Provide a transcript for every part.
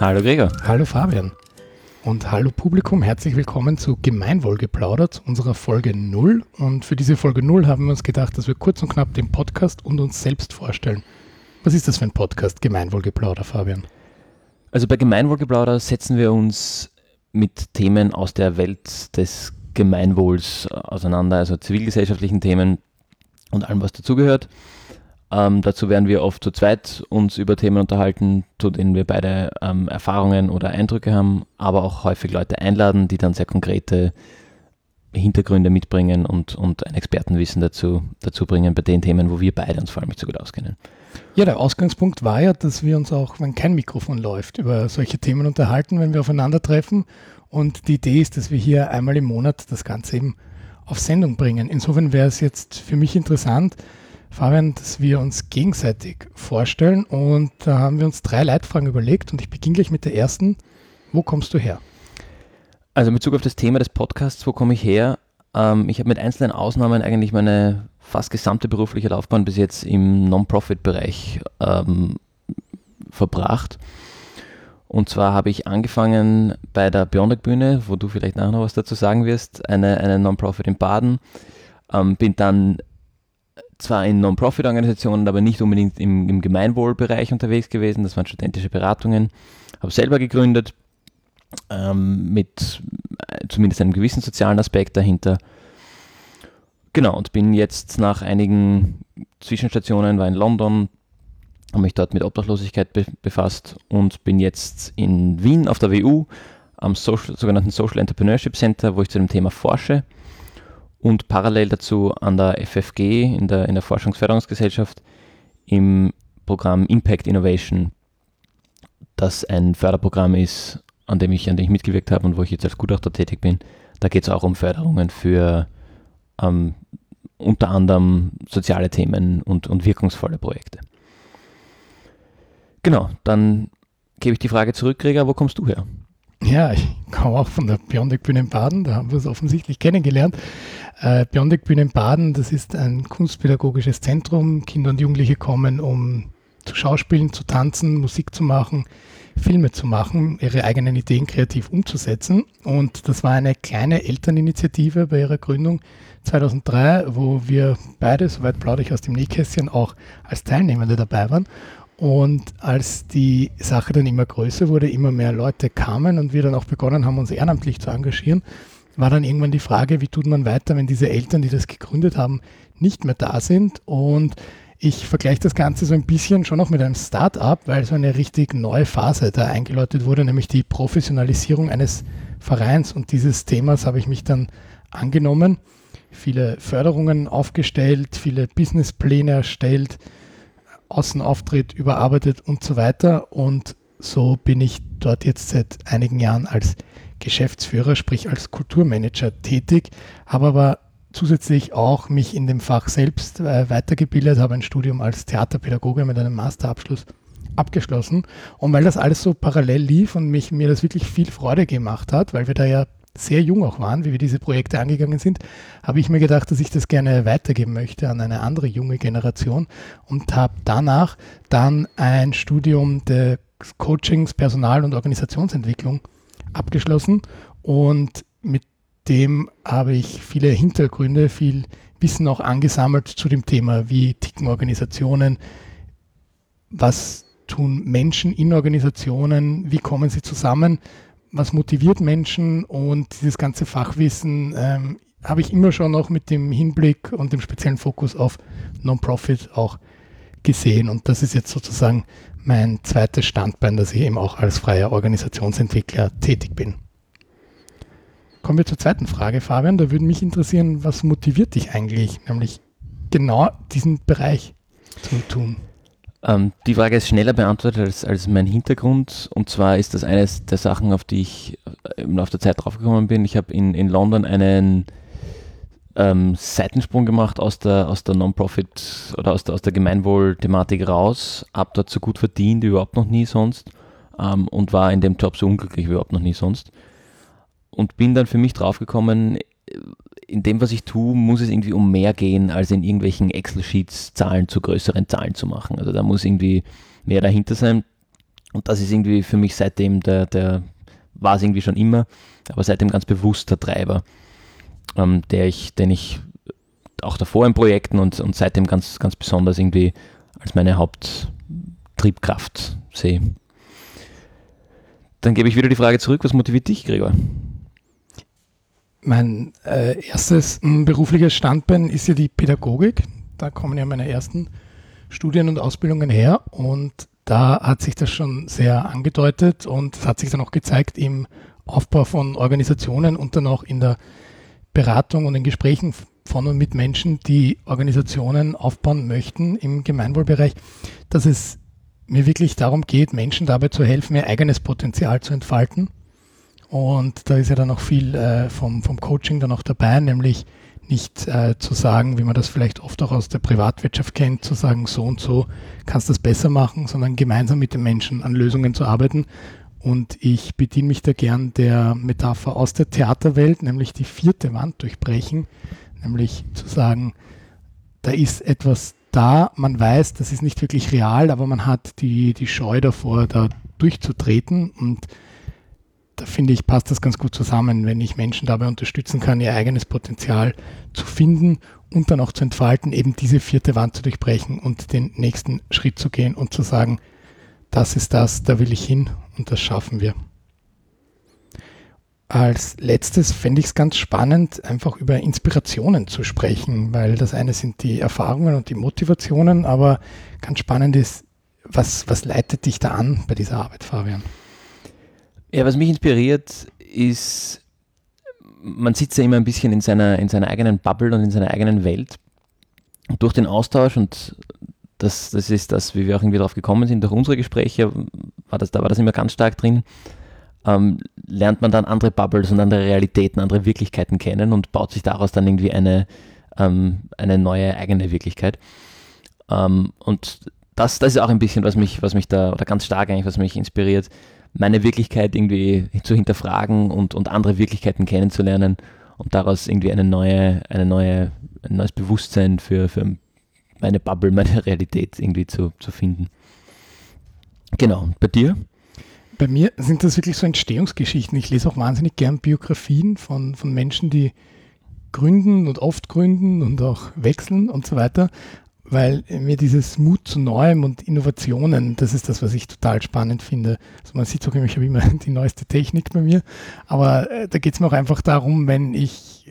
Hallo Gregor. Hallo Fabian. Und hallo Publikum, herzlich willkommen zu Gemeinwohlgeplaudert, unserer Folge 0. Und für diese Folge 0 haben wir uns gedacht, dass wir kurz und knapp den Podcast und uns selbst vorstellen. Was ist das für ein Podcast, Gemeinwohlgeplauder, Fabian? Also bei Gemeinwohlgeplauder setzen wir uns mit Themen aus der Welt des Gemeinwohls auseinander, also zivilgesellschaftlichen Themen und allem, was dazugehört. Dazu werden wir oft zu zweit uns über Themen unterhalten, zu denen wir beide Erfahrungen oder Eindrücke haben, aber auch häufig Leute einladen, die dann sehr konkrete Hintergründe mitbringen und ein Expertenwissen dazu bringen bei den Themen, wo wir beide uns vor allem nicht so gut auskennen. Ja, der Ausgangspunkt war ja, dass wir uns auch, wenn kein Mikrofon läuft, über solche Themen unterhalten, wenn wir aufeinandertreffen. Und die Idee ist, dass wir hier einmal im Monat das Ganze eben auf Sendung bringen. Insofern wäre es jetzt für mich interessant, Fabian, dass wir uns gegenseitig vorstellen. Und da haben wir uns 3 Leitfragen überlegt und ich beginne gleich mit der ersten. Wo kommst du her? Also in Bezug auf das Thema des Podcasts, wo komme ich her? Ich habe mit einzelnen Ausnahmen eigentlich meine fast gesamte berufliche Laufbahn bis jetzt im Non-Profit-Bereich verbracht. Und zwar habe ich angefangen bei der Biondek-Bühne, wo du vielleicht nachher noch was dazu sagen wirst, eine Non-Profit in Baden. Bin dann zwar in Non-Profit-Organisationen, aber nicht unbedingt im Gemeinwohlbereich unterwegs gewesen. Das waren studentische Beratungen. Habe selber gegründet, mit zumindest einem gewissen sozialen Aspekt dahinter. Genau, und bin jetzt nach einigen Zwischenstationen, war in London, habe mich dort mit Obdachlosigkeit befasst und bin jetzt in Wien auf der WU am sogenannten Social Entrepreneurship Center, wo ich zu dem Thema forsche und parallel dazu an der FFG, in der Forschungsförderungsgesellschaft, im Programm Impact Innovation, das ein Förderprogramm ist, an dem ich mitgewirkt habe und wo ich jetzt als Gutachter tätig bin. Da geht es auch um Förderungen für unter anderem soziale Themen und wirkungsvolle Projekte. Genau, dann gebe ich die Frage zurück, Gregor, wo kommst du her? Ja, ich komme auch von der Biondek-Bühne in Baden, da haben wir es offensichtlich kennengelernt. Biondek-Bühne in Baden, das ist ein kunstpädagogisches Zentrum. Kinder und Jugendliche kommen, um zu schauspielen, zu tanzen, Musik zu machen, Filme zu machen, ihre eigenen Ideen kreativ umzusetzen. Und das war eine kleine Elterninitiative bei ihrer Gründung 2003, wo wir beide, soweit plaudere ich aus dem Nähkästchen, auch als Teilnehmende dabei waren. Und als die Sache dann immer größer wurde, immer mehr Leute kamen und wir dann auch begonnen haben, uns ehrenamtlich zu engagieren, war dann irgendwann die Frage, wie tut man weiter, wenn diese Eltern, die das gegründet haben, nicht mehr da sind. Und ich vergleiche das Ganze so ein bisschen schon auch mit einem Start-up, weil so eine richtig neue Phase da eingeläutet wurde, nämlich die Professionalisierung eines Vereins. Und dieses Themas habe ich mich dann angenommen, viele Förderungen aufgestellt, viele Businesspläne erstellt, Außenauftritt überarbeitet und so weiter. Und so bin ich dort jetzt seit einigen Jahren als Geschäftsführer, sprich als Kulturmanager tätig, habe aber zusätzlich auch mich in dem Fach selbst weitergebildet, habe ein Studium als Theaterpädagoge mit einem Masterabschluss abgeschlossen. Und weil das alles so parallel lief und mir das wirklich viel Freude gemacht hat, weil wir da ja sehr jung auch waren, wie wir diese Projekte angegangen sind, habe ich mir gedacht, dass ich das gerne weitergeben möchte an eine andere junge Generation und habe danach dann ein Studium des Coachings, Personal- und Organisationsentwicklung abgeschlossen und mit dem habe ich viele Hintergründe, viel Wissen auch angesammelt zu dem Thema, wie ticken Organisationen, was tun Menschen in Organisationen, wie kommen sie zusammen, was motiviert Menschen und dieses ganze Fachwissen habe ich immer schon auch mit dem Hinblick und dem speziellen Fokus auf Non-Profit auch gesehen und das ist jetzt sozusagen mein zweites Standbein, dass ich eben auch als freier Organisationsentwickler tätig bin. Kommen wir zur zweiten Frage, Fabian. Da würde mich interessieren, was motiviert dich eigentlich, nämlich genau diesen Bereich zu tun? Die Frage ist schneller beantwortet als mein Hintergrund. Und zwar ist das eines der Sachen, auf die ich im Laufe der Zeit draufgekommen bin. Ich habe in London einen Seitensprung gemacht aus der Non-Profit oder aus der Gemeinwohl-Thematik raus, habe dort so gut verdient wie überhaupt noch nie sonst und war in dem Job so unglücklich wie überhaupt noch nie sonst. Und bin dann für mich draufgekommen, in dem, was ich tue, muss es irgendwie um mehr gehen, als in irgendwelchen Excel-Sheets Zahlen zu größeren Zahlen zu machen. Also da muss irgendwie mehr dahinter sein. Und das ist irgendwie für mich seitdem der war es irgendwie schon immer, aber seitdem ganz bewusst der Treiber, den ich auch davor in Projekten und seitdem ganz, ganz besonders irgendwie als meine Haupttriebkraft sehe. Dann gebe ich wieder die Frage zurück, was motiviert dich, Gregor? Mein erstes berufliches Standbein ist ja die Pädagogik. Da kommen ja meine ersten Studien und Ausbildungen her und da hat sich das schon sehr angedeutet und es hat sich dann auch gezeigt im Aufbau von Organisationen und dann auch in der Beratung und in Gesprächen von und mit Menschen, die Organisationen aufbauen möchten im Gemeinwohlbereich, dass es mir wirklich darum geht, Menschen dabei zu helfen, ihr eigenes Potenzial zu entfalten. Und da ist ja dann auch viel vom Coaching dann auch dabei, nämlich nicht zu sagen, wie man das vielleicht oft auch aus der Privatwirtschaft kennt, zu sagen, so und so kannst du das besser machen, sondern gemeinsam mit den Menschen an Lösungen zu arbeiten. Und ich bediene mich da gern der Metapher aus der Theaterwelt, nämlich die vierte Wand durchbrechen, nämlich zu sagen, da ist etwas da, man weiß, das ist nicht wirklich real, aber man hat die Scheu davor, da durchzutreten und da finde ich, passt das ganz gut zusammen, wenn ich Menschen dabei unterstützen kann, ihr eigenes Potenzial zu finden und dann auch zu entfalten, eben diese vierte Wand zu durchbrechen und den nächsten Schritt zu gehen und zu sagen, das ist das, da will ich hin und das schaffen wir. Als letztes fände ich es ganz spannend, einfach über Inspirationen zu sprechen, weil das eine sind die Erfahrungen und die Motivationen, aber ganz spannend ist, was leitet dich da an bei dieser Arbeit, Fabian? Ja, was mich inspiriert ist, man sitzt ja immer ein bisschen in seiner eigenen Bubble und in seiner eigenen Welt. Und durch den Austausch und das ist das, wie wir auch irgendwie drauf gekommen sind, durch unsere Gespräche, war das immer ganz stark drin, lernt man dann andere Bubbles und andere Realitäten, andere Wirklichkeiten kennen und baut sich daraus dann irgendwie eine neue eigene Wirklichkeit. Und das ist auch ein bisschen, was mich da, oder ganz stark eigentlich, was mich inspiriert, meine Wirklichkeit irgendwie zu hinterfragen und andere Wirklichkeiten kennenzulernen und daraus irgendwie ein neues Bewusstsein für meine Bubble, meine Realität irgendwie zu finden. Genau, bei dir? Bei mir sind das wirklich so Entstehungsgeschichten. Ich lese auch wahnsinnig gern Biografien von Menschen, die gründen und oft gründen und auch wechseln und so weiter, weil mir dieses Mut zu Neuem und Innovationen, das ist das, was ich total spannend finde. Also man sieht auch immer, ich habe immer die neueste Technik bei mir, aber da geht es mir auch einfach darum, wenn ich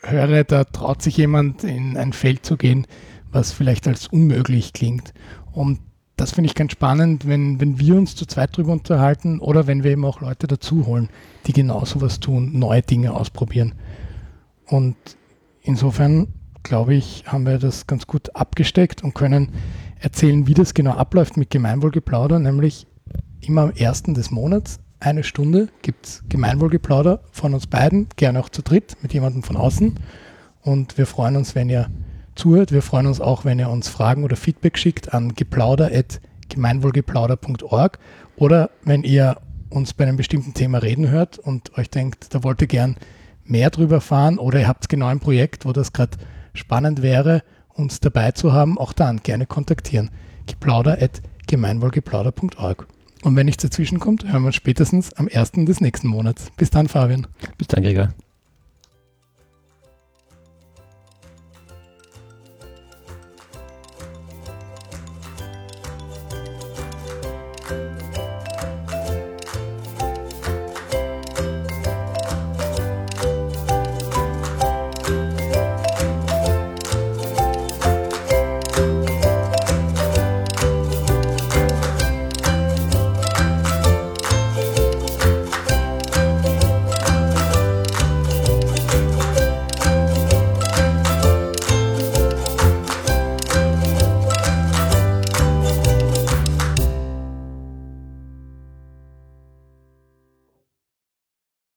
höre, da traut sich jemand in ein Feld zu gehen, was vielleicht als unmöglich klingt. Und das finde ich ganz spannend, wenn wir uns zu zweit drüber unterhalten oder wenn wir eben auch Leute dazu holen, die genau sowas tun, neue Dinge ausprobieren. Und insofern glaube ich, haben wir das ganz gut abgesteckt und können erzählen, wie das genau abläuft mit Gemeinwohlgeplauder, nämlich immer am 1. des Monats, 1 Stunde, gibt es Gemeinwohlgeplauder von uns beiden, gerne auch zu dritt mit jemandem von außen und wir freuen uns, wenn ihr zuhört, wir freuen uns auch, wenn ihr uns Fragen oder Feedback schickt an geplauder@gemeinwohlgeplauder.org oder wenn ihr uns bei einem bestimmten Thema reden hört und euch denkt, da wollt ihr gern mehr drüber erfahren oder ihr habt genau ein Projekt, wo das gerade spannend wäre, uns dabei zu haben, auch dann gerne kontaktieren. geplauder@gemeinwohlgeplauder.org. Und wenn nichts dazwischen kommt, hören wir uns spätestens am 1. des nächsten Monats. Bis dann, Fabian. Bis dann, Gregor.